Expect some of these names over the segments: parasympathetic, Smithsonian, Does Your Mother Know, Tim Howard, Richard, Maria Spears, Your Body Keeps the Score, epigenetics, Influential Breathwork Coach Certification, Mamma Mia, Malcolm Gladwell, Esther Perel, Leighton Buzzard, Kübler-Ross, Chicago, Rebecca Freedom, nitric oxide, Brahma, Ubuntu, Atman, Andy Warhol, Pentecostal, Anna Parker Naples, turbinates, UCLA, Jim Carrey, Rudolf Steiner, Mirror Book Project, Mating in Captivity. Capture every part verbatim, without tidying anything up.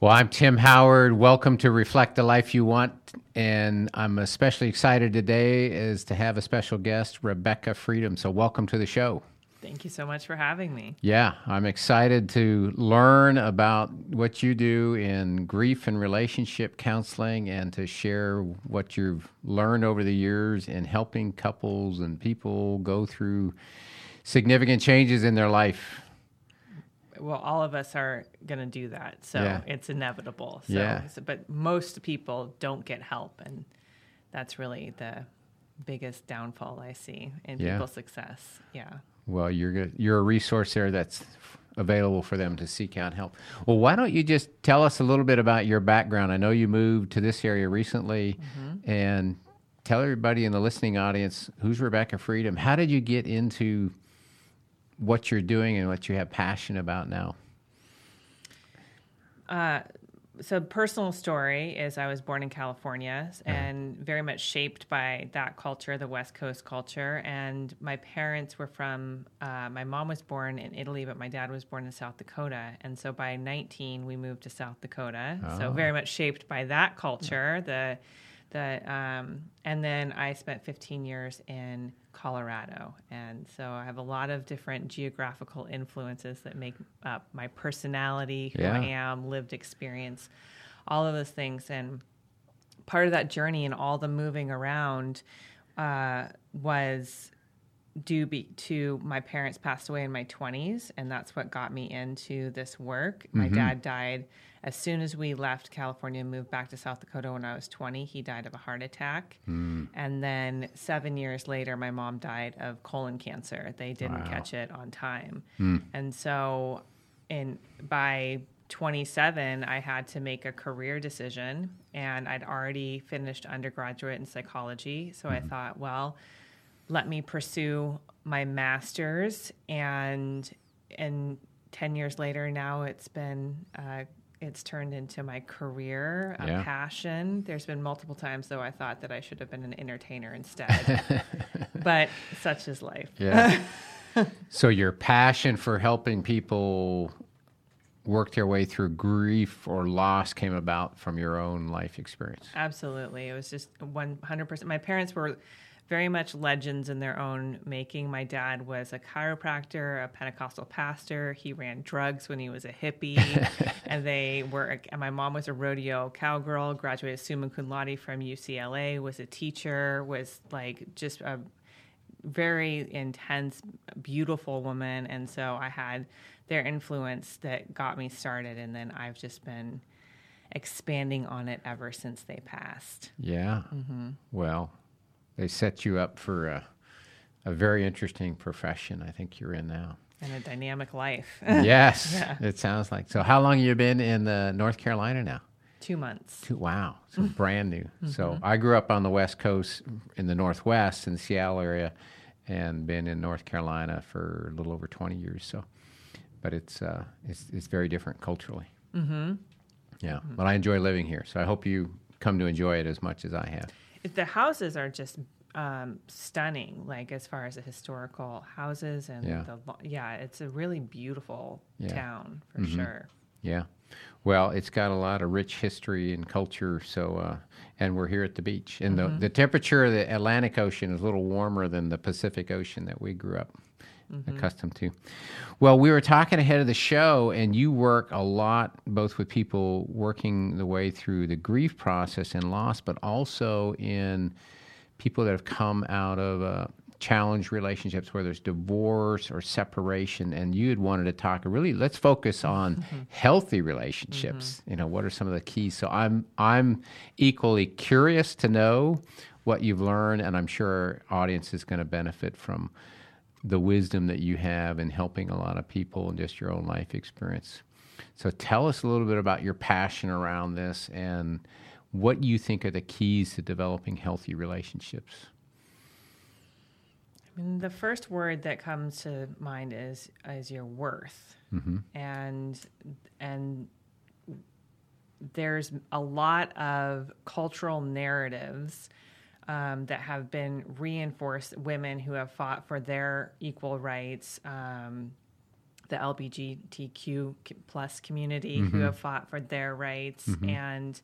Well, I'm Tim Howard. Welcome to Reflect the Life You Want. And I'm especially excited today is to have a special guest, Rebecca Freedom. So welcome to the show. Thank you so much for having me. Yeah, I'm excited to learn about what you do in grief and relationship counseling and to share what you've learned over the years in helping couples and people go through significant changes in their life. Well, all of us are going to do that, so yeah. It's inevitable. So, yeah. so, but most people don't get help, and that's really the biggest downfall I see in yeah. people's success. Yeah. Well, you're good. You're a resource there that's available for them to seek out help. Well, why don't you just tell us a little bit about your background? I know you moved to this area recently, mm-hmm. and tell everybody in the listening audience, who's Rebecca Freedom? How did you get into what you're doing and what you have passion about now? Uh, so personal story is I was born in California mm-hmm. and very much shaped by that culture, the West Coast culture. And my parents were from, uh, my mom was born in Italy, but my dad was born in South Dakota. And so by nineteen, we moved to South Dakota. Oh. So very much shaped by that culture. The, the, um, and then I spent fifteen years in Colorado. And so I have a lot of different geographical influences that make up my personality, who yeah. I am, lived experience, all of those things. And part of that journey and all the moving around uh, was due be- to my parents passed away in my twenties. And that's what got me into this work. Mm-hmm. My dad died as soon as we left California and moved back to South Dakota when I was twenty, he died of a heart attack. Mm. And then seven years later, my mom died of colon cancer. They didn't wow. catch it on time. Mm. And so in by twenty-seven, I had to make a career decision. And I'd already finished undergraduate in psychology. So mm-hmm. I thought, well, let me pursue my master's. And, and ten years later, now it's been... Uh, It's turned into my career, a yeah. passion. There's been multiple times, though, I thought that I should have been an entertainer instead. But such is life. Yeah. So your passion for helping people work their way through grief or loss came about from your own life experience. Absolutely. It was just one hundred percent. My parents were very much legends in their own making. My dad was a chiropractor, a Pentecostal pastor. He ran drugs when he was a hippie. and they were, and my mom was a rodeo cowgirl, graduated summa cum laude from U C L A, was a teacher, was like just a very intense, beautiful woman. And so I had their influence that got me started. And then I've just been expanding on it ever since they passed. Yeah. Mm-hmm. Well, they set you up for a, a very interesting profession I think you're in now. And a dynamic life. Yes, yeah. It sounds like. So how long have you been in uh, North Carolina now? Two months. Two, wow, so brand new. Mm-hmm. So I grew up on the West Coast in the Northwest in the Seattle area and been in North Carolina for a little over twenty years. So, but it's uh, it's, it's very different culturally. Mm-hmm. Yeah, mm-hmm. But I enjoy living here. So I hope you come to enjoy it as much as I have. The houses are just um, stunning, like as far as the historical houses and yeah, the, yeah it's a really beautiful yeah. town for mm-hmm. sure. Yeah. Well, it's got a lot of rich history and culture, so uh, and we're here at the beach. And mm-hmm. the, the temperature of the Atlantic Ocean is a little warmer than the Pacific Ocean that we grew up mm-hmm. accustomed to. Well, we were talking ahead of the show, and you work a lot both with people working the way through the grief process and loss, but also in people that have come out of uh, challenged relationships, whether it's divorce or separation. And you had wanted to talk, really, let's focus on mm-hmm. healthy relationships. Mm-hmm. You know, what are some of the keys? So I'm I'm equally curious to know what you've learned, and I'm sure our audience is going to benefit from the wisdom that you have in helping a lot of people and just your own life experience. So tell us a little bit about your passion around this and what you think are the keys to developing healthy relationships. I mean, the first word that comes to mind is is your worth. Mm-hmm. And and there's a lot of cultural narratives um, that have been reinforced, women who have fought for their equal rights, um, the L G B T Q plus community mm-hmm. who have fought for their rights, mm-hmm. and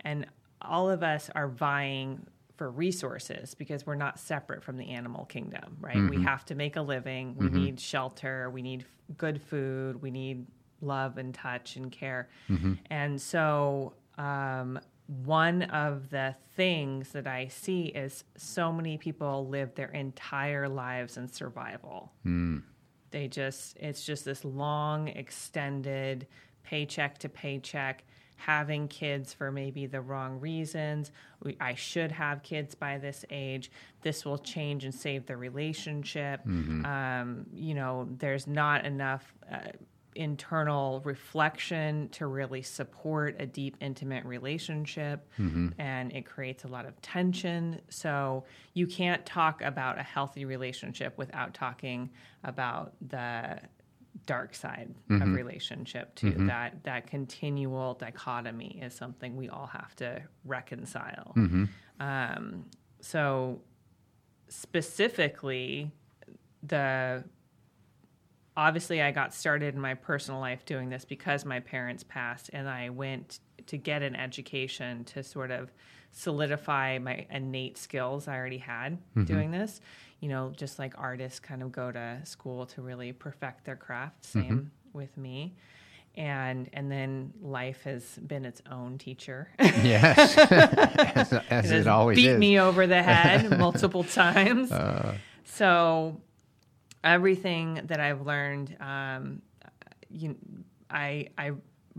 and all of us are vying for resources because we're not separate from the animal kingdom, right? Mm-hmm. We have to make a living. We mm-hmm. need shelter. We need good food. We need love and touch and care. Mm-hmm. And so um, one of the things that I see is so many people live their entire lives in survival. Mm. They just, it's just this long, extended paycheck to paycheck, having kids for maybe the wrong reasons. We, I should have kids by this age. This will change and save the relationship. Mm-hmm. Um, you know, there's not enough uh, internal reflection to really support a deep, intimate relationship, mm-hmm. and it creates a lot of tension. So you can't talk about a healthy relationship without talking about the dark side mm-hmm. of relationship too. Mm-hmm. That that continual dichotomy is something we all have to reconcile. Mm-hmm. Um, so specifically, the obviously I got started in my personal life doing this because my parents passed, and I went to get an education to sort of solidify my innate skills I already had mm-hmm. doing this. You know, just like artists kind of go to school to really perfect their craft, same mm-hmm. with me. And and then life has been its own teacher. Yes, as, as it, it always beat is. Beat me over the head multiple times. Uh. So everything that I've learned, um, you, I, I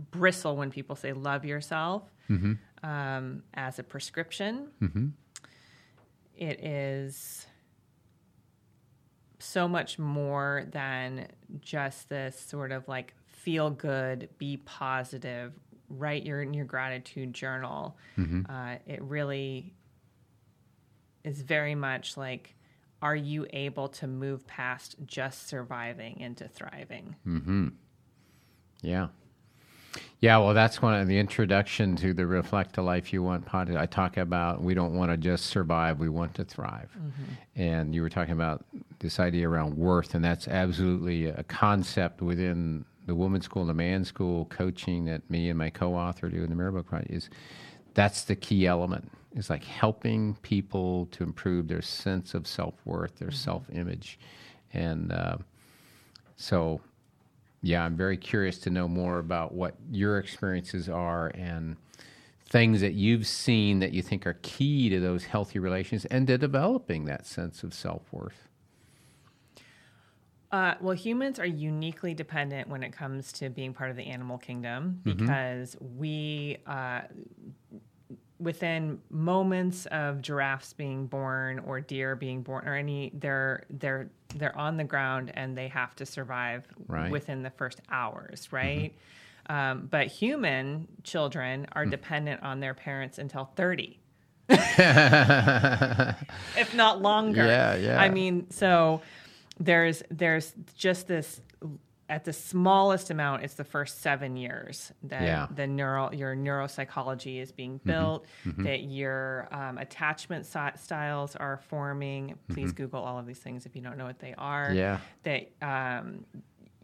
bristle when people say love yourself mm-hmm. um, as a prescription. Mm-hmm. It is so much more than just this sort of like feel good, be positive, write your your gratitude journal. Mm-hmm. Uh, it really is very much like, are you able to move past just surviving into thriving? Mm-hmm. Yeah. Yeah, well, that's one of the introduction to the Reflect the Life You Want podcast. I talk about we don't want to just survive, we want to thrive. Mm-hmm. And you were talking about this idea around worth, and that's absolutely a concept within the woman's school and the man's school coaching that me and my co-author do in the Mirror Book Project. Is that's the key element. It's like helping people to improve their sense of self-worth, their mm-hmm. self-image. And uh, so... yeah, I'm very curious to know more about what your experiences are and things that you've seen that you think are key to those healthy relations and to developing that sense of self-worth. Uh, well, humans are uniquely dependent when it comes to being part of the animal kingdom because mm-hmm. we... Uh, within moments of giraffes being born or deer being born or any, they're they're they're on the ground and they have to survive right. within the first hours, right? Mm-hmm. Um, but human children are mm-hmm. dependent on their parents until thirty, if not longer. Yeah, yeah. I mean, so there's there's just this. At the smallest amount, it's the first seven years that yeah. the neural your neuropsychology is being built, mm-hmm. that your um, attachment so- styles are forming. Please mm-hmm. Google all of these things if you don't know what they are. Yeah. That um,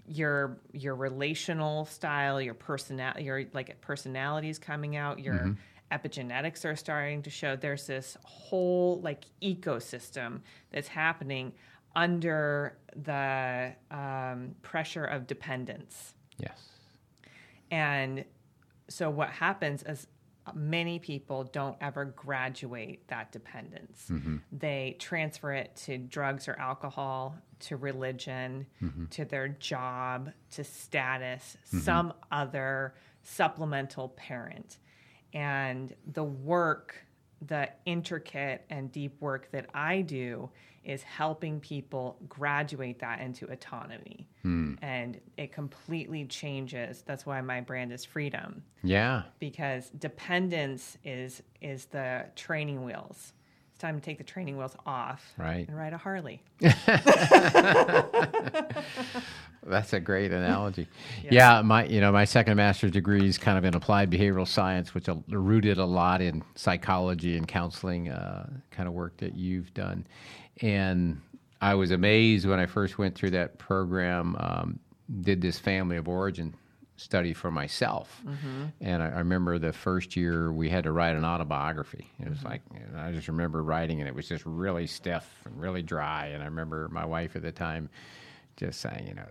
your your relational style, your personal, your like personality is coming out. Your mm-hmm. epigenetics are starting to show. There's this whole like ecosystem that's happening under the um, pressure of dependence. Yes. And so what happens is many people don't ever graduate that dependence. Mm-hmm. They transfer it to drugs or alcohol, to religion, mm-hmm. to their job, to status, mm-hmm. some other supplemental parent. And the work the intricate and deep work that I do is helping people graduate that into autonomy. Hmm. And it completely changes. That's why my brand is Freedom. Yeah. Because dependence is is the training wheels. It's time to take the training wheels off right. and ride a Harley. That's a great analogy. yeah. yeah, my you know my second master's degree is kind of in applied behavioral science, which are rooted a lot in psychology and counseling, uh, kind of work that you've done. And I was amazed when I first went through that program, um, did this family of origin study for myself. Mm-hmm. And I, I remember the first year we had to write an autobiography. It was mm-hmm. like, and I just remember writing, and it was just really stiff and really dry. And I remember my wife at the time just saying, you know,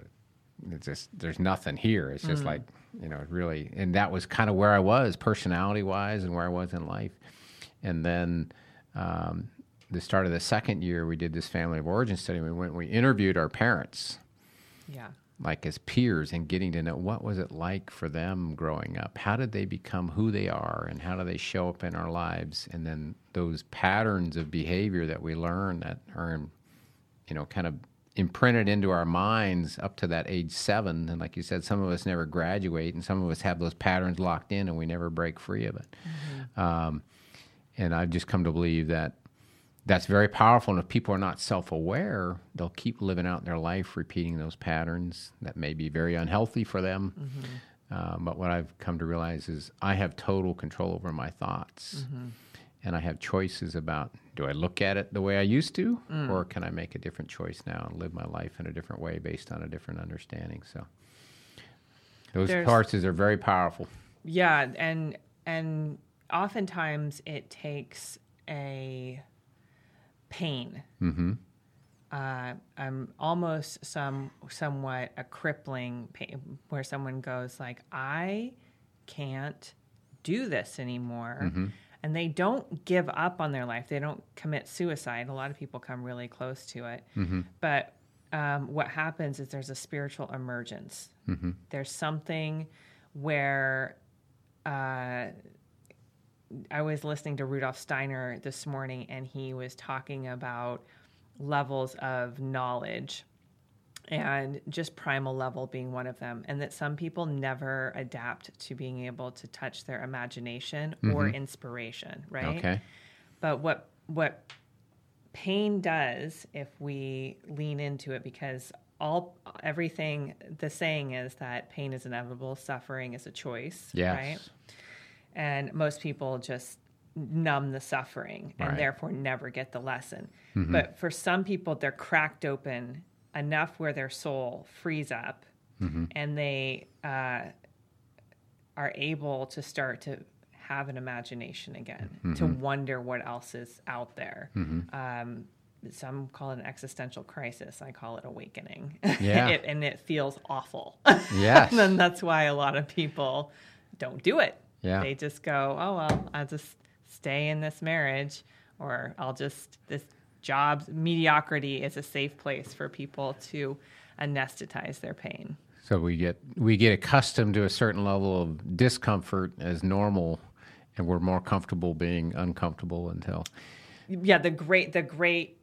it's just, there's nothing here. It's just mm. like, you know, really, and that was kind of where I was personality wise and where I was in life. And then, um, the start of the second year, we did this family of origin study. We went, we interviewed our parents, yeah, like as peers, and getting to know what was it like for them growing up? How did they become who they are, and how do they show up in our lives? And then those patterns of behavior that we learn that are, you know, kind of imprinted into our minds up to that age seven. And like you said, some of us never graduate, and some of us have those patterns locked in and we never break free of it. Mm-hmm. Um, and I've just come to believe that that's very powerful. And if people are not self-aware, they'll keep living out their life, repeating those patterns that may be very unhealthy for them. Mm-hmm. Um, but what I've come to realize is I have total control over my thoughts. Mm-hmm. And I have choices about, do I look at it the way I used to, mm. or can I make a different choice now and live my life in a different way based on a different understanding? So those There's, parts are very powerful. Yeah, and and oftentimes it takes a pain, mm-hmm. uh, um, almost some somewhat a crippling pain, where someone goes like, I can't do this anymore. Mm-hmm. And they don't give up on their life. They don't commit suicide. A lot of people come really close to it. Mm-hmm. But um, what happens is there's a spiritual emergence. Mm-hmm. There's something where uh, I was listening to Rudolf Steiner this morning, and he was talking about levels of knowledge, and just primal level being one of them, and that some people never adapt to being able to touch their imagination mm-hmm. or inspiration, right? Okay. But what what pain does if we lean into it, because all everything, the saying is that pain is inevitable, suffering is a choice, yes. right? And most people just numb the suffering and right. therefore never get the lesson. Mm-hmm. But for some people, they're cracked open enough where their soul frees up mm-hmm. and they uh, are able to start to have an imagination again, mm-hmm. to wonder what else is out there. Mm-hmm. Um, some call it an existential crisis. I call it awakening. Yeah. it, and it feels awful. Yes. And that's why a lot of people don't do it. Yeah. They just go, oh, well, I'll just stay in this marriage, or I'll just... this. Jobs, mediocrity is a safe place for people to anesthetize their pain. So we get we get accustomed to a certain level of discomfort as normal, and we're more comfortable being uncomfortable until... Yeah, the great the great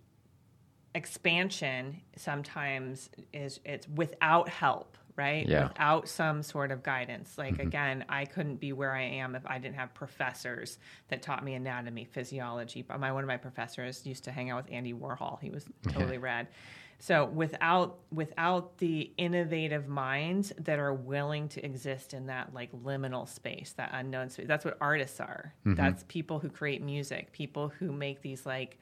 expansion sometimes is it's without help, right? Yeah. Without some sort of guidance. Like, mm-hmm. again, I couldn't be where I am if I didn't have professors that taught me anatomy, physiology. But my one of my professors used to hang out with Andy Warhol. He was totally rad. So without without the innovative minds that are willing to exist in that like liminal space, that unknown space, that's what artists are. Mm-hmm. That's people who create music, people who make these like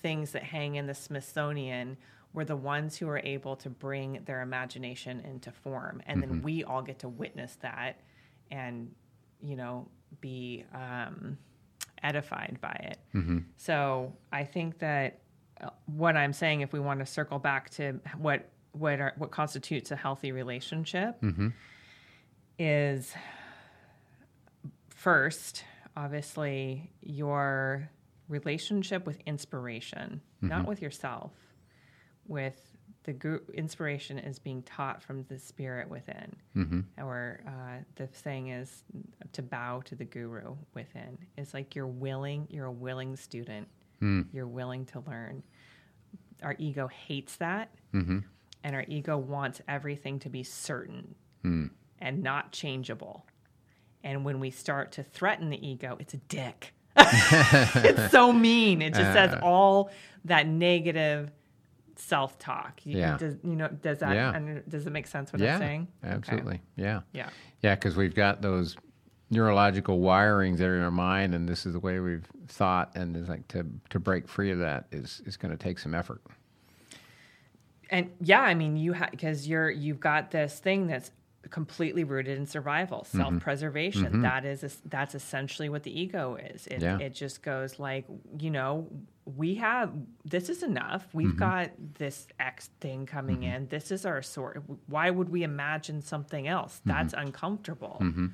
things that hang in the Smithsonian were the ones who are able to bring their imagination into form. And mm-hmm. then we all get to witness that and, you know, be um, edified by it. Mm-hmm. So I think that what I'm saying, if we want to circle back to what what are, what constitutes a healthy relationship, mm-hmm. is first, obviously, your relationship with inspiration, mm-hmm. not with yourself. With the guru, inspiration is being taught from the spirit within. Mm-hmm. Or uh, the saying is to bow to the guru within. It's like you're willing, you're a willing student. Mm. You're willing to learn. Our ego hates that. Mm-hmm. And our ego wants everything to be certain mm. and not changeable. And when we start to threaten the ego, it's a dick. It's so mean. It just uh, says all that negative self-talk. You, yeah. Does, you know, does that yeah. under, does it make sense what yeah, I'm saying? Absolutely. Okay. Yeah. Yeah. Yeah, because we've got those neurological wirings that are in our mind, and this is the way we've thought, and it's like to to break free of that is is going to take some effort. And yeah, I mean, you ha- because you're you've got this thing that's completely rooted in survival, self-preservation. Mm-hmm. That is a, that's essentially what the ego is. It, yeah. it just goes like, you know, we have, this is enough. We've mm-hmm. got this X thing coming mm-hmm. in. This is our sort. Why would we imagine something else? That's mm-hmm. uncomfortable. Mm-hmm.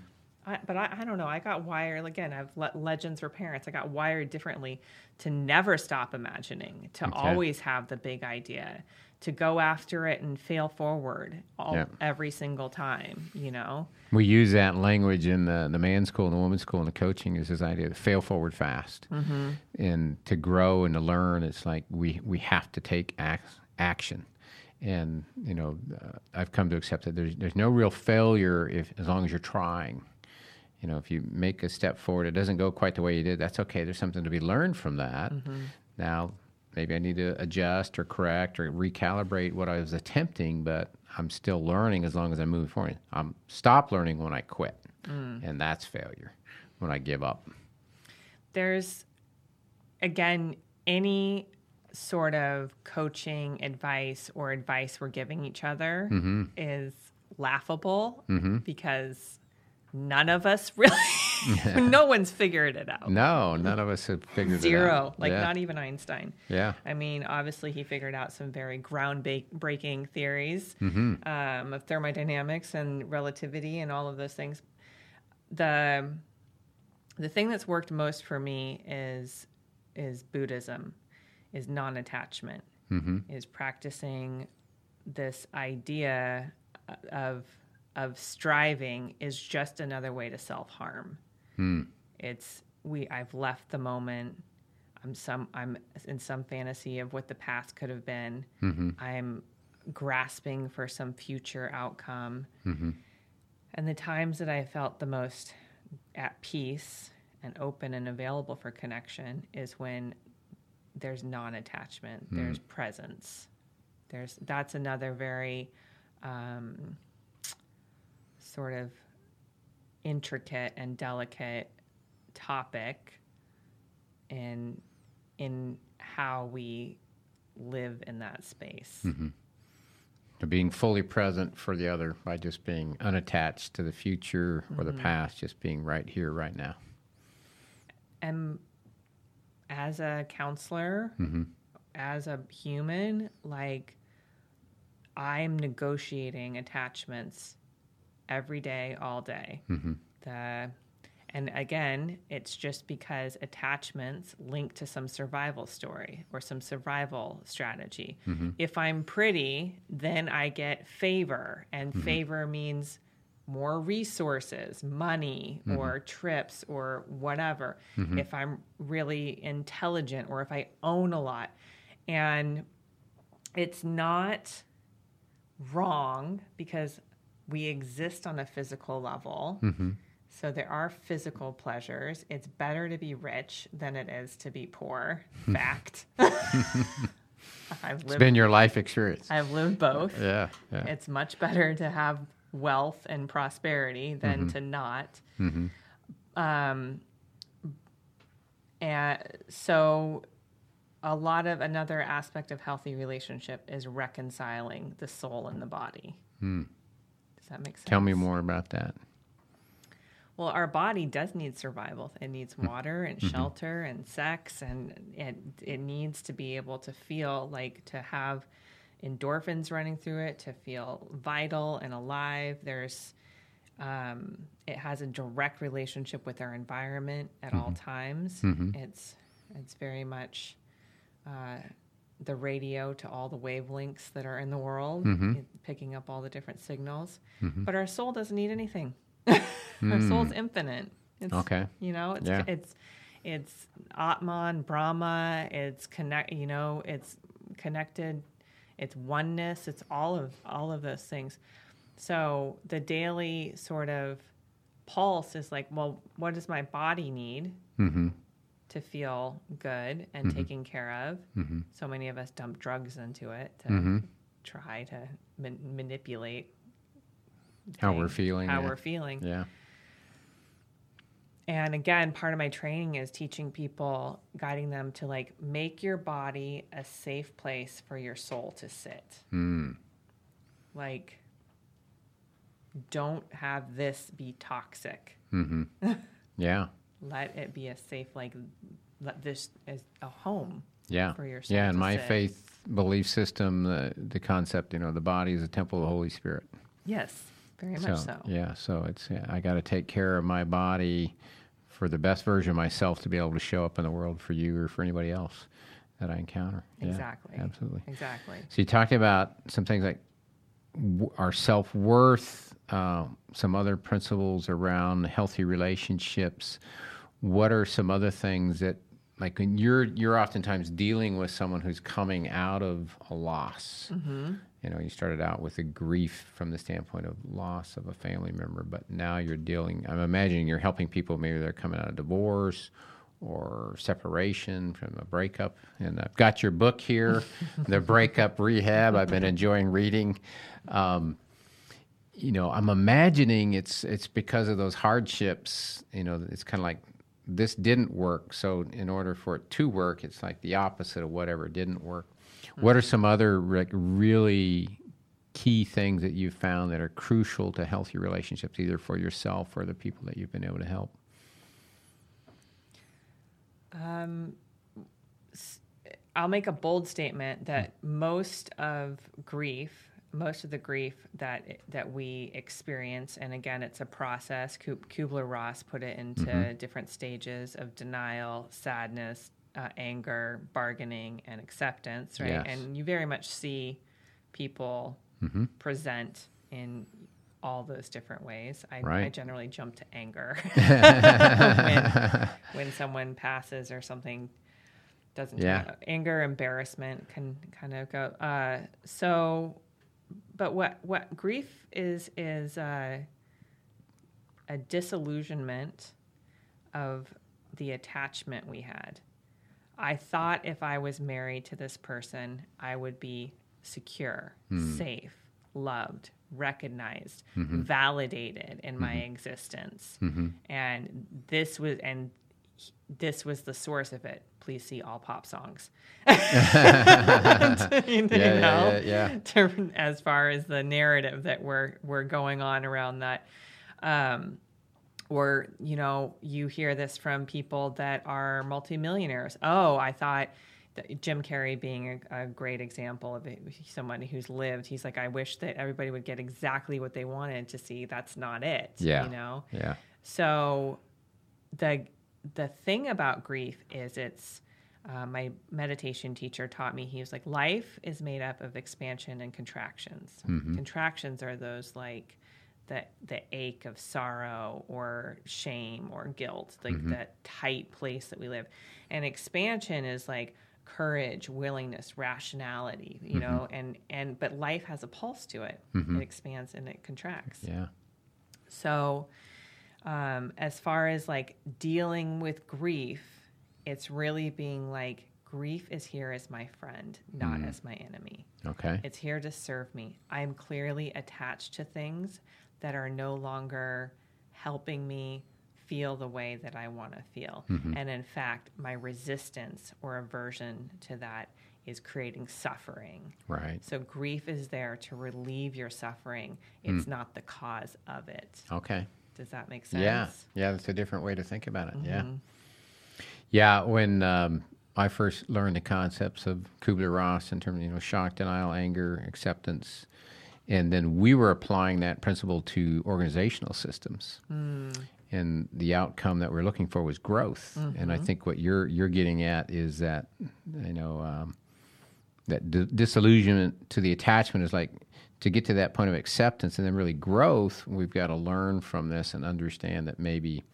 I, but I, I don't know. I got wired, again, I've le- legends for parents. I got wired differently to never stop imagining, to okay. always have the big idea, to go after it and fail forward all, yeah. every single time, you know? We use that language in the, the man's school and the woman's school and the coaching is this idea to fail forward fast. Mm-hmm. And to grow and to learn, it's like we, we have to take ac- action. And, you know, uh, I've come to accept that there's there's no real failure if as long as you're trying. You know, if you make a step forward, it doesn't go quite the way you did, that's okay. There's something to be learned from that. Mm-hmm. Now, maybe I need to adjust or correct or recalibrate what I was attempting, but I'm still learning as long as I move forward. I'm stop learning when I quit, mm. and that's failure, when I give up. There's, again, any sort of coaching advice or advice we're giving each other mm-hmm. is laughable mm-hmm. because... None of us really, no one's figured it out. No, none of us have figured Zero, it out. Zero, like yeah. not even Einstein. Yeah. I mean, obviously he figured out some very groundbreaking theories mm-hmm. um, of thermodynamics and relativity and all of those things. The the thing that's worked most for me is is Buddhism, is non-attachment, mm-hmm. is practicing this idea of... of striving is just another way to self-harm. Hmm. It's we. I've left the moment. I'm some. I'm in some fantasy of what the past could have been. Mm-hmm. I'm grasping for some future outcome. Mm-hmm. And the times that I felt the most at peace and open and available for connection is when there's non-attachment. Mm. There's presence. There's that's another very. Um, sort of intricate and delicate topic in in how we live in that space. Mm-hmm. Being fully present for the other by just being unattached to the future or mm-hmm. the past, just being right here, right now. And as a counselor, mm-hmm. as a human, like I'm negotiating attachments every day, all day. Mm-hmm. The, and again, it's just because attachments link to some survival story or some survival strategy. Mm-hmm. If I'm pretty, then I get favor, and mm-hmm. favor means more resources, money, mm-hmm. or trips, or whatever. Mm-hmm. If I'm really intelligent, or if I own a lot. And it's not wrong because... we exist on a physical level, mm-hmm. so there are physical pleasures. It's better to be rich than it is to be poor. Fact. I've lived, it's been your life experience. I've lived both. Yeah, yeah. It's much better to have wealth and prosperity than mm-hmm. to not. Mm-hmm. Um, and so... a lot of another aspect of healthy relationship is reconciling the soul and the body. Mm. Does that make sense? Tell me more about that. Well, our body does need survival. It needs water and mm-hmm. shelter and sex, and it it needs to be able to feel like to have endorphins running through it, to feel vital and alive. There's, um, it has a direct relationship with our environment at mm-hmm. all times. Mm-hmm. It's it's very much uh, the radio to all the wavelengths that are in the world, mm-hmm. picking up all the different signals. Mm-hmm. But our soul doesn't need anything. Mm. Our soul's infinite. It's, okay. You know, it's, yeah. it's it's Atman, Brahma. It's connect. You know, it's connected. It's oneness. It's all of all of those things. So the daily sort of pulse is like, well, what does my body need? Mm-hmm. To feel good and mm-hmm. taken care of. Mm-hmm. So many of us dump drugs into it to mm-hmm. try to ma- manipulate things, how we're feeling. How yeah. we're feeling. Yeah. And again, part of my training is teaching people, guiding them to like make your body a safe place for your soul to sit. Mm. Like, don't have this be toxic. Mm-hmm. Yeah. Let it be a safe, like, let this is a home yeah. for your soul. Yeah, in my sit. faith belief system, the, the concept, you know, the body is a temple of the Holy Spirit. Yes, very so, much so. Yeah, so it's yeah, I got to take care of my body for the best version of myself to be able to show up in the world for you or for anybody else that I encounter. Exactly. Yeah, absolutely. Exactly. So you talked about some things like w- our self-worth, uh, some other principles around healthy relationships. What are some other things that, like, when you're you're oftentimes dealing with someone who's coming out of a loss? Mm-hmm. You know, you started out with a grief from the standpoint of loss of a family member, but now you're dealing, I'm imagining you're helping people, maybe they're coming out of divorce or separation from a breakup. And I've got your book here, The Breakup Rehab, I've been enjoying reading. Um, you know, I'm imagining it's it's because of those hardships, you know, it's kind of like, this didn't work, so in order for it to work, it's like the opposite of whatever didn't work. Mm-hmm. What are some other re- really key things that you've found that are crucial to healthy relationships, either for yourself or the people that you've been able to help? Um, I'll make a bold statement that mm-hmm. most of grief, most of the grief that that we experience, and again, it's a process. Kübler-Ross put it into mm-hmm. different stages of denial, sadness, uh, anger, bargaining, and acceptance, right? Yes. And you very much see people mm-hmm. present in all those different ways. I, right. I generally jump to anger when, when someone passes or something doesn't yeah. turn out. Anger, embarrassment can kind of go. Uh, so... But what, what grief is is uh, a disillusionment of the attachment we had. I thought if I was married to this person, I would be secure, mm-hmm. safe, loved, recognized, mm-hmm. validated in mm-hmm. my existence, mm-hmm. and this was and this was the source of it. Please see all pop songs. you know, yeah, yeah, yeah, yeah. To, as far as the narrative that we're we're going on around that, um, or you know, you hear this from people that are multimillionaires. Oh, I thought that Jim Carrey being a, a great example of somebody who's lived. He's like, I wish that everybody would get exactly what they wanted to see. That's not it. Yeah. You know. Yeah. So the. The thing about grief is it's, uh, my meditation teacher taught me, he was like, life is made up of expansion and contractions. Mm-hmm. Contractions are those like the, the ache of sorrow or shame or guilt, like mm-hmm. that tight place that we live. And expansion is like courage, willingness, rationality, you mm-hmm. know, and, and, but life has a pulse to it. Mm-hmm. It expands and it contracts. Yeah. So... Um, as far as like dealing with grief, it's really being like, grief is here as my friend, not mm. as my enemy. Okay. It's here to serve me. I'm clearly attached to things that are no longer helping me feel the way that I want to feel. Mm-hmm. And in fact, my resistance or aversion to that is creating suffering. Right. So grief is there to relieve your suffering. It's mm. not the cause of it. Okay. Does that make sense? Yeah, yeah, that's a different way to think about it, mm-hmm. yeah. Yeah, when um, I first learned the concepts of Kübler-Ross in terms of, you know, shock, denial, anger, acceptance, and then we were applying that principle to organizational systems. Mm. And the outcome that we're looking for was growth. Mm-hmm. And I think what you're you're getting at is that, you know, um, that d- disillusionment to the attachment is like, to get to that point of acceptance and then really growth, we've got to learn from this and understand that maybe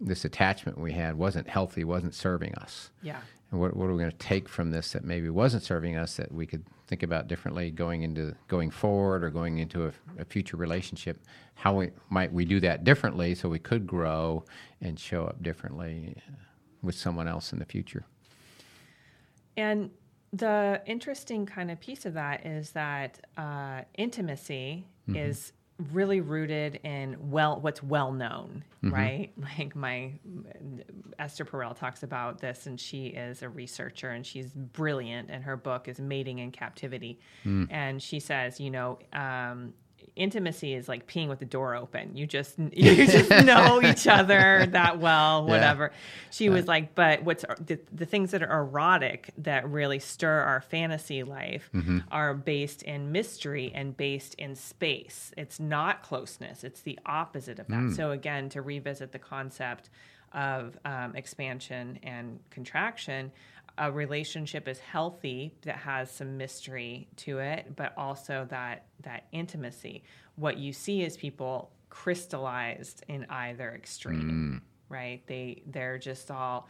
this attachment we had wasn't healthy, wasn't serving us. Yeah. And what, what are we going to take from this that maybe wasn't serving us that we could think about differently going into going forward or going into a, a future relationship? How we, might we do that differently so we could grow and show up differently with someone else in the future? And the interesting kind of piece of that is that uh, intimacy mm-hmm. is really rooted in well, what's well known, mm-hmm. right? Like my Esther Perel talks about this, and she is a researcher, and she's brilliant, and her book is Mating in Captivity, mm. and she says, you know, um, intimacy is like peeing with the door open. You just you just know each other that well, whatever. Yeah. She was like, but what's the, the things that are erotic that really stir our fantasy life mm-hmm. are based in mystery and based in space. It's not closeness. It's the opposite of that. Mm. So again, to revisit the concept of um, expansion and contraction, a relationship is healthy that has some mystery to it, but also that that intimacy. What you see is people crystallized in either extreme, mm. right? They they're just all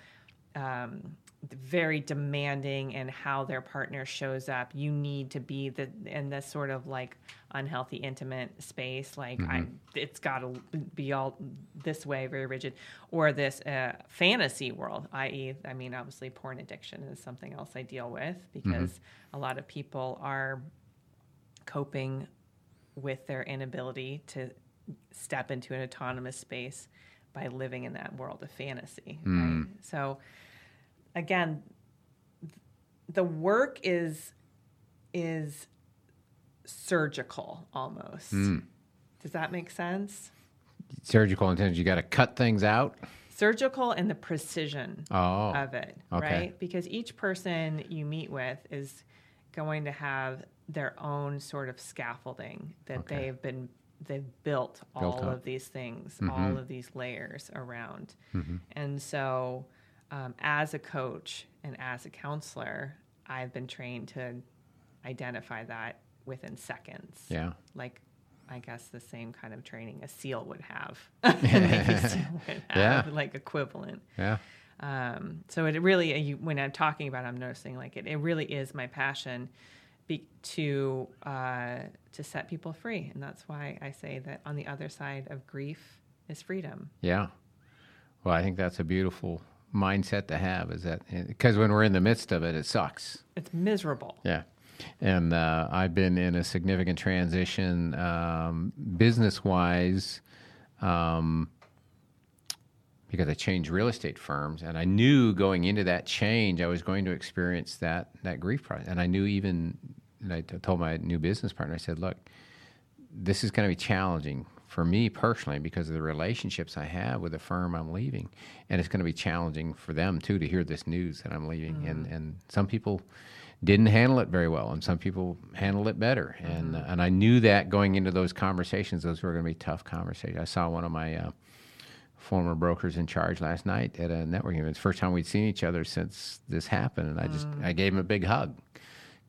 um, very demanding in how their partner shows up. You need to be the in this sort of like unhealthy, intimate space. Like mm-hmm. I, it's got to be all this way, very rigid, or this uh, fantasy world. that is, I mean, obviously, porn addiction is something else I deal with because mm-hmm. a lot of people are coping with their inability to step into an autonomous space by living in that world of fantasy. Mm. Right? So, again, the work is is. surgical almost. Mm. Does that make sense? Surgical intentions. You got to cut things out? Surgical and the precision oh, of it, okay. right? Because each person you meet with is going to have their own sort of scaffolding that okay. they've been they've built, built all up. of these things, mm-hmm. all of these layers around. Mm-hmm. And so um, as a coach and as a counselor, I've been trained to identify that within seconds. Yeah. Like, I guess the same kind of training a SEAL would have. a SEAL would have yeah. Like equivalent. Yeah. Um, so it really, you, when I'm talking about it, I'm noticing like it, it really is my passion be, to, uh, to set people free. And that's why I say that on the other side of grief is freedom. Yeah. Well, I think that's a beautiful mindset to have, is that, because when we're in the midst of it, it sucks. It's miserable. Yeah. And uh, I've been in a significant transition um, business-wise um, because I changed real estate firms, and I knew going into that change I was going to experience that that grief process. And I knew even, and I t- told my new business partner, I said, look, this is going to be challenging for me personally because of the relationships I have with the firm I'm leaving. And it's going to be challenging for them, too, to hear this news that I'm leaving. Mm. And and some people didn't handle it very well, and some people handled it better. Mm-hmm. And uh, and I knew that going into those conversations, those were going to be tough conversations. I saw one of my uh, former brokers in charge last night at a networking event. It's the first time we'd seen each other since this happened, and I just mm. I gave him a big hug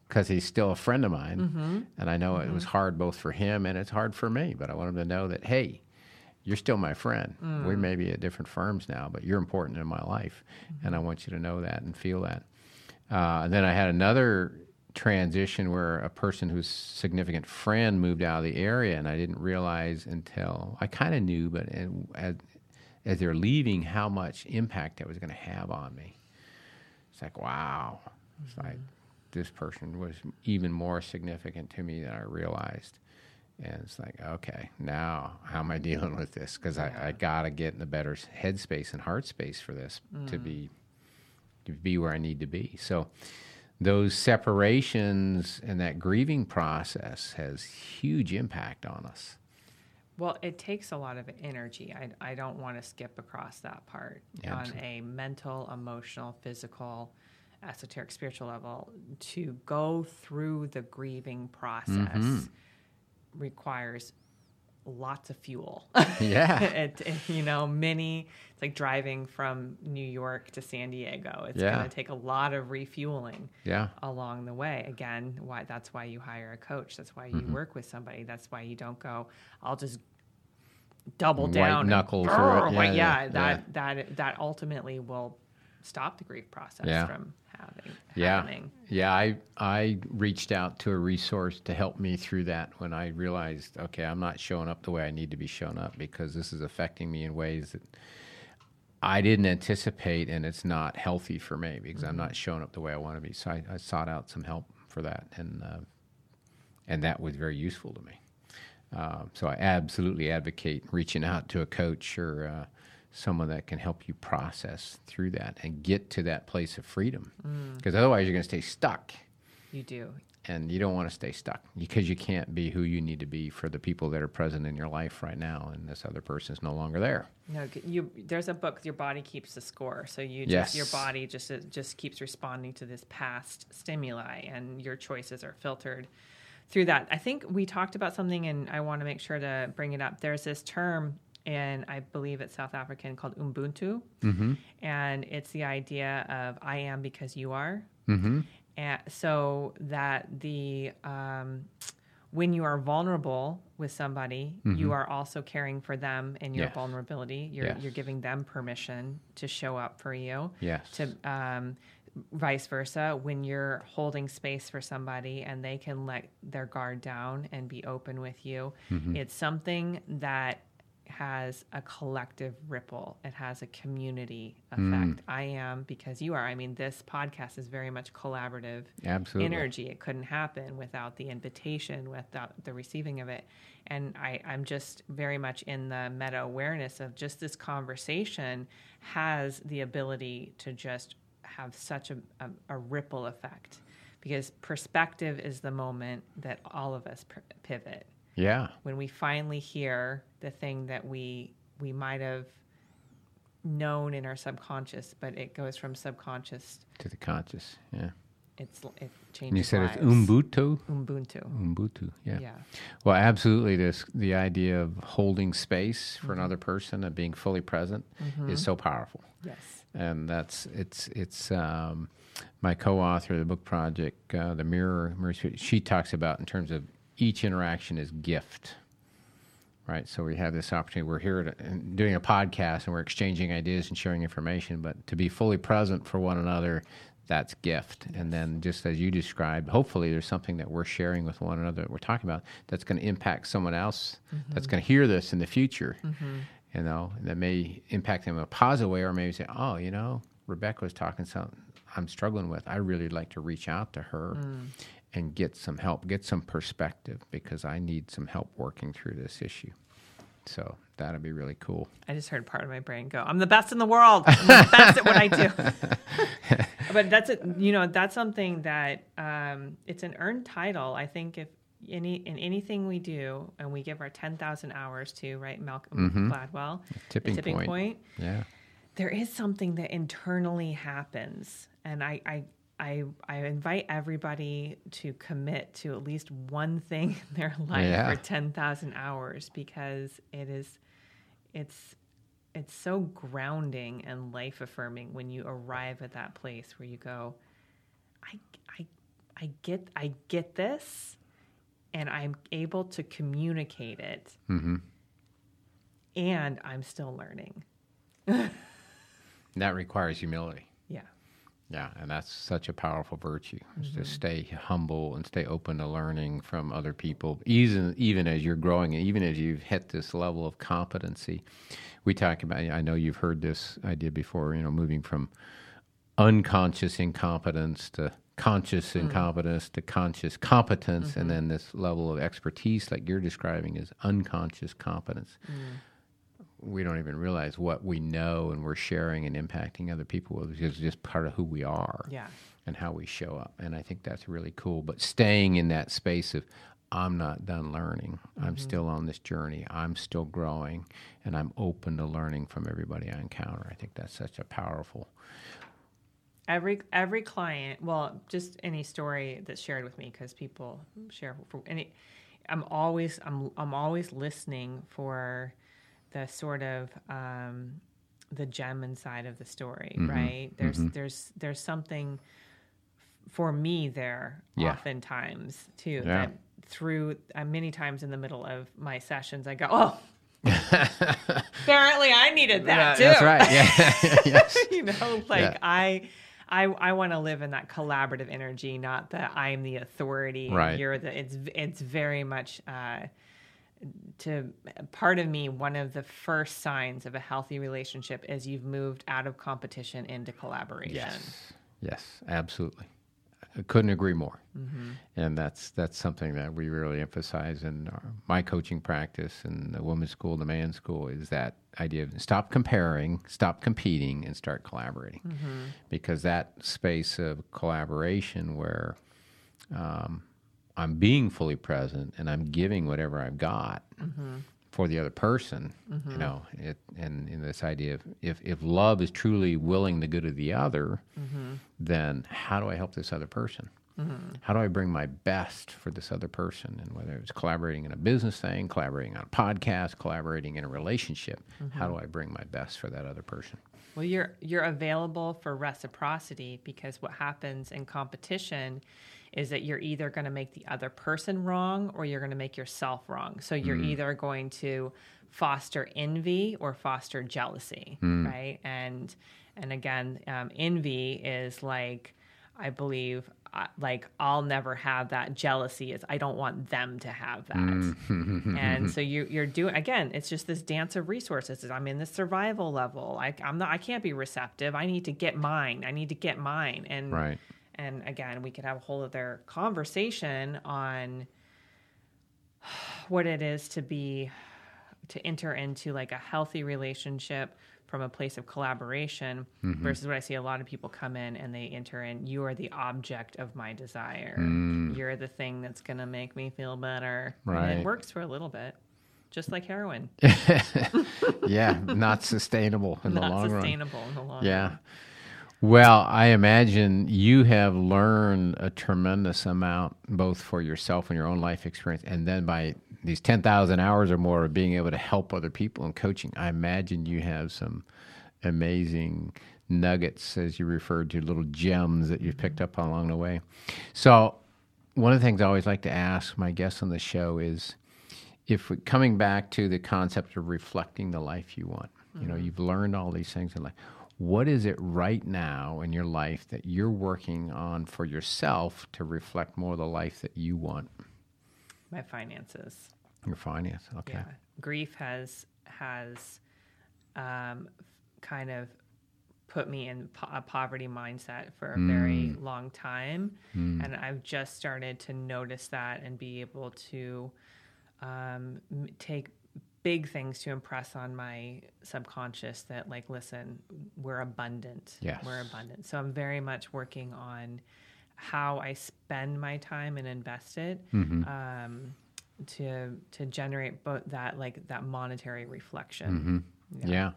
because he's still a friend of mine, mm-hmm. and I know mm-hmm. it was hard both for him and it's hard for me, but I want him to know that, hey, you're still my friend. Mm. We may be at different firms now, but you're important in my life, mm-hmm. and I want you to know that and feel that. Uh, and then I had another transition where a person whose significant friend moved out of the area, and I didn't realize until I kind of knew, but as, as they're leaving, how much impact that was going to have on me. It's like, wow. Mm-hmm. It's like this person was even more significant to me than I realized. And it's like, okay, now how am I dealing with this? Because yeah. I, I got to get in a better headspace and heart space for this mm. to be to be where I need to be. So those separations and that grieving process has huge impact on us. Well, it takes a lot of energy. I, I don't want to skip across that part. Yeah, on absolutely. A mental, emotional, physical, esoteric, spiritual level, to go through the grieving process mm-hmm. requires lots of fuel. Yeah. it, it, you know, many, it's like driving from New York to San Diego. It's yeah. going to take a lot of refueling yeah. along the way. Again, why that's why you hire a coach. That's why you mm-hmm. work with somebody. That's why you don't go, I'll just double White down. Knuckle and for it. Yeah, yeah, yeah, that, yeah. That, that ultimately will stop the grief process yeah. from having. Yeah. Happening. Yeah. I, I reached out to a resource to help me through that when I realized, okay, I'm not showing up the way I need to be showing up because this is affecting me in ways that I didn't anticipate, and it's not healthy for me because mm-hmm. I'm not showing up the way I want to be. So I, I sought out some help for that, and uh, and that was very useful to me. Uh, so I absolutely advocate reaching out to a coach or uh, someone that can help you process through that and get to that place of freedom, because mm. otherwise you're going to stay stuck. You do. And you don't want to stay stuck because you can't be who you need to be for the people that are present in your life right now, and this other person is no longer there. No, you, there's a book, Your Body Keeps the Score. So you just yes. your body just just keeps responding to this past stimuli, and your choices are filtered through that. I think we talked about something, and I want to make sure to bring it up. There's this term, and I believe it's South African, called Ubuntu, mm-hmm. and it's the idea of I am because you are. Mm-hmm. And so that the um, when you are vulnerable with somebody, mm-hmm. you are also caring for them and your yes. vulnerability. You're yes. you're giving them permission to show up for you. Yes. To um, vice versa, when you're holding space for somebody and they can let their guard down and be open with you, mm-hmm. it's something that has a collective ripple. It has a community effect. Mm. I am because you are. I mean, this podcast is very much collaborative Absolutely. Energy. It couldn't happen without the invitation, without the receiving of it. And I, I'm just very much in the meta-awareness of just this conversation has the ability to just have such a, a, a ripple effect, because perspective is the moment that all of us pr- pivot. Yeah. When we finally hear the thing that we we might have known in our subconscious, but it goes from subconscious to the conscious. Yeah. It's it changes. And you said lives. It's Ubuntu. Ubuntu. Ubuntu. Yeah. Yeah. Well, absolutely. This the idea of holding space for mm-hmm. another person and being fully present mm-hmm. is so powerful. Yes. And that's it's it's um, my co-author of the book project, uh, the Mirror, Mirror. She talks about in terms of each interaction is gift, right? So we have this opportunity. We're here to, and doing a podcast, and we're exchanging ideas and sharing information, but to be fully present for one another, that's gift. Yes. And then just as you described, hopefully there's something that we're sharing with one another that we're talking about that's going to impact someone else mm-hmm. that's going to hear this in the future, mm-hmm. you know, that may impact them in a positive way, or maybe say, oh, you know, Rebecca was talking something I'm struggling with. I really like to reach out to her. Mm. And get some help, get some perspective, because I need some help working through this issue. So that'd be really cool. I just heard part of my brain go, I'm the best in the world. I'm the best at what I do. But that's, a, you know, that's something that um, it's an earned title. I think if any in anything we do and we give our ten thousand hours to, right, Malcolm mm-hmm. Gladwell, tipping, tipping point. point, yeah, there is something that internally happens. And I, I, I, I invite everybody to commit to at least one thing in their life yeah. for ten thousand hours, because it is, it's, it's so grounding and life affirming when you arrive at that place where you go, I, I, I get, I get this, and I'm able to communicate it, mm-hmm. and I'm still learning. That requires humility. Yeah. Yeah, and that's such a powerful virtue, is mm-hmm. to stay humble and stay open to learning from other people, even, even as you're growing, and even as you've hit this level of competency. We talk about, I know you've heard this idea before, you know, moving from unconscious incompetence to conscious mm-hmm. incompetence to conscious competence, mm-hmm. and then this level of expertise like you're describing is unconscious competence. Mm. We don't even realize what we know and we're sharing and impacting other people with. It's just part of who we are yeah. and how we show up. And I think that's really cool. But staying in that space of, I'm not done learning. Mm-hmm. I'm still on this journey. I'm still growing. And I'm open to learning from everybody I encounter. I think that's such a powerful... Every every client, well, just any story that's shared with me, because people share... From any. I'm always I'm I'm always listening for the sort of um, the gem inside of the story, mm-hmm. right? There's mm-hmm. there's there's something for me there yeah. oftentimes too. Yeah. That through uh, many times in the middle of my sessions, I go, oh. Apparently, I needed that yeah, too. That's right. Yeah. yes. You know, like yeah. I, I, I want to live in that collaborative energy, not that I'm the authority. Right. And you're the. It's it's very much uh, to part of me. One of the first signs of a healthy relationship is you've moved out of competition into collaboration. Yes. Yes. Absolutely. I couldn't agree more. Mm-hmm. And that's that's something that we really emphasize in our, my coaching practice and the women's school, the man's school, is that idea of stop comparing, stop competing, and start collaborating. Mm-hmm. Because that space of collaboration where um, I'm being fully present and I'm giving whatever I've got mm-hmm. for the other person, mm-hmm. you know, it, and in this idea of if, if love is truly willing the good of the other, mm-hmm. then how do I help this other person? Mm-hmm. How do I bring my best for this other person? And whether it's collaborating in a business thing, collaborating on a podcast, collaborating in a relationship, mm-hmm. how do I bring my best for that other person? Well, you're you're available for reciprocity, because what happens in competition is that you're either going to make the other person wrong or you're going to make yourself wrong. So you're mm. either going to foster envy or foster jealousy, mm. right? And and again, um, envy is like, I believe, uh, like I'll never have that. Jealousy is I don't want them to have that. Mm. And so you, you're doing, again, it's just this dance of resources. I'm in the survival level. I, I'm not. I can't be receptive. I need to get mine. I need to get mine. And right. And again, we could have a whole other conversation on what it is to be, to enter into like a healthy relationship from a place of collaboration mm-hmm. versus what I see a lot of people come in and they enter in, you are the object of my desire. Mm. You're the thing that's going to make me feel better. Right. And it works for a little bit. Just like heroin. yeah. Not sustainable in not the long run. Not sustainable in the long yeah. run. Yeah. Well, I imagine you have learned a tremendous amount, both for yourself and your own life experience, and then by these ten thousand hours or more of being able to help other people in coaching. I imagine you have some amazing nuggets, as you referred to, little gems that you've picked up along the way. So one of the things I always like to ask my guests on the show is, if we're coming back to the concept of reflecting the life you want, mm-hmm. you know, you've learned all these things in life. What is it right now in your life that you're working on for yourself to reflect more the life that you want? My finances. Your finance, okay. Yeah. Grief has has um, kind of put me in po- a poverty mindset for a mm. very long time, mm. and I've just started to notice that and be able to um, take big things to impress on my subconscious that, like, listen, we're abundant. Yes. We're abundant. So I'm very much working on how I spend my time and invest it mm-hmm. um, to to generate both that, like, that monetary reflection. Mm-hmm. Yeah.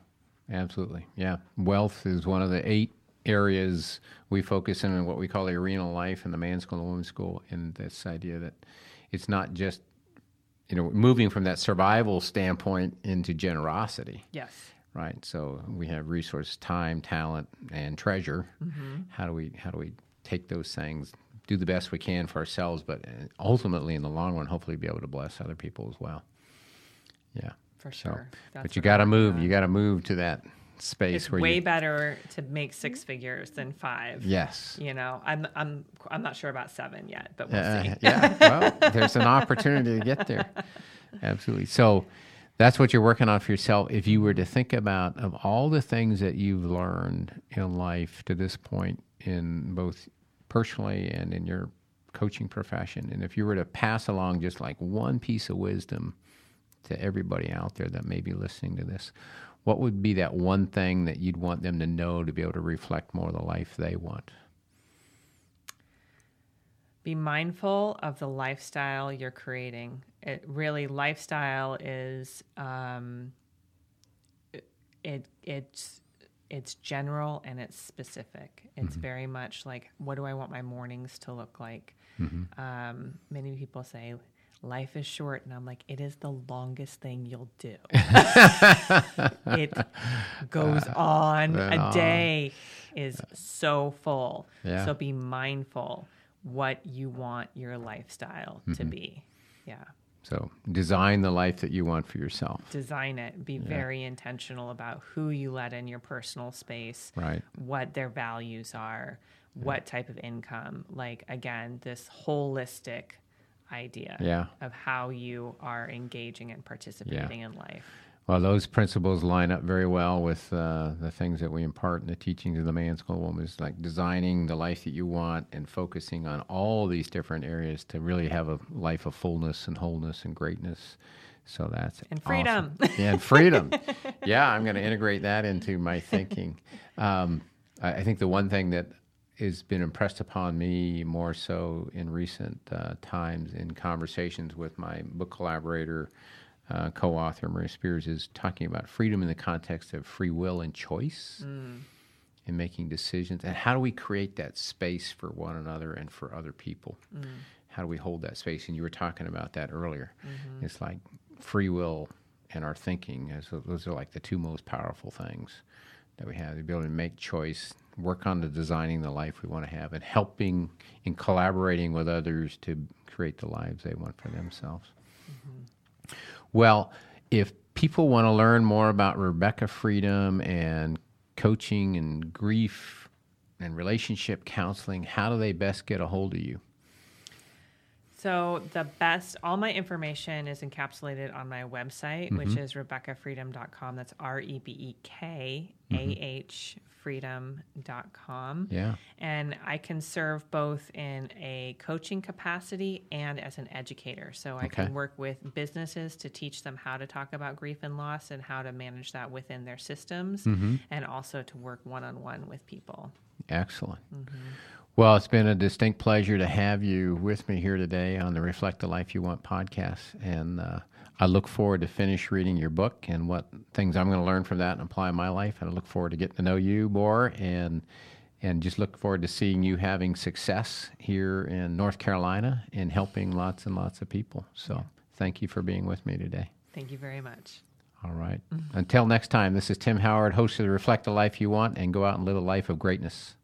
yeah, absolutely. Yeah. Wealth is one of the eight areas we focus in, in what we call the arena of life in the man's school and the women's school, and this idea that it's not just, you know, moving from that survival standpoint into generosity. Yes. Right. So we have resource, time, talent, and treasure. Mm-hmm. How do we how do we take those things, do the best we can for ourselves, but ultimately in the long run, hopefully be able to bless other people as well. Yeah. For sure. So, but you got to move. About. You got to move to that space. It's where way you... better to make six figures than five. Yes. You know, I'm I'm I'm not sure about seven yet, but we'll uh, see. yeah. Well, there's an opportunity to get there. Absolutely. So that's what you're working on for yourself. If you were to think about, of all the things that you've learned in life to this point, in both personally and in your coaching profession, and if you were to pass along just like one piece of wisdom to everybody out there that may be listening to this, what would be that one thing that you'd want them to know to be able to reflect more of the life they want? Be mindful of the lifestyle you're creating. It really, lifestyle is, um, it, it it's, it's general and it's specific. It's mm-hmm. very much like, what do I want my mornings to look like? Mm-hmm. Um, many people say, life is short. And I'm like, it is the longest thing you'll do. It goes uh, on. A day on. Is so full. Yeah. So be mindful what you want your lifestyle mm-hmm. to be. Yeah. So design the life that you want for yourself. Design it. Be yeah. very intentional about who you let in your personal space, right. what their values are, yeah. what type of income. Like, again, this holistic idea yeah. of how you are engaging and participating yeah. in life. Well, those principles line up very well with uh, the things that we impart in the teachings of the Man School Woman. It's like designing the life that you want and focusing on all these different areas to really have a life of fullness and wholeness and greatness. So that's and freedom. Awesome. Yeah, and freedom. Yeah, I'm going to integrate that into my thinking. Um, I, I think the one thing that has been impressed upon me more so in recent uh, times in conversations with my book collaborator, Uh, co-author Maria Spears, is talking about freedom in the context of free will and choice mm. and making decisions. And how do we create that space for one another and for other people? Mm. How do we hold that space? And you were talking about that earlier. Mm-hmm. It's like free will and our thinking. Those are like the two most powerful things that we have. The ability to make choice, work on the designing the life we want to have, and helping and collaborating with others to create the lives they want for themselves. Mm-hmm. Well, if people want to learn more about Rebecca Freedom and coaching and grief and relationship counseling, how do they best get a hold of you? So the best, all my information is encapsulated on my website, mm-hmm. which is rebecca freedom dot com. That's R E B E K A H mm-hmm. freedom dot com. Yeah. And I can serve both in a coaching capacity and as an educator. So I okay. can work with businesses to teach them how to talk about grief and loss and how to manage that within their systems mm-hmm. and also to work one-on-one with people. Excellent. Mm-hmm. Well, it's been a distinct pleasure to have you with me here today on the Reflect the Life You Want podcast. And uh, I look forward to finish reading your book and what things I'm going to learn from that and apply in my life. And I look forward to getting to know you more and and just look forward to seeing you having success here in North Carolina and helping lots and lots of people. So yeah. thank you for being with me today. Thank you very much. All right. Mm-hmm. Until next time, this is Tim Howard, host of the Reflect the Life You Want, and go out and live a life of greatness.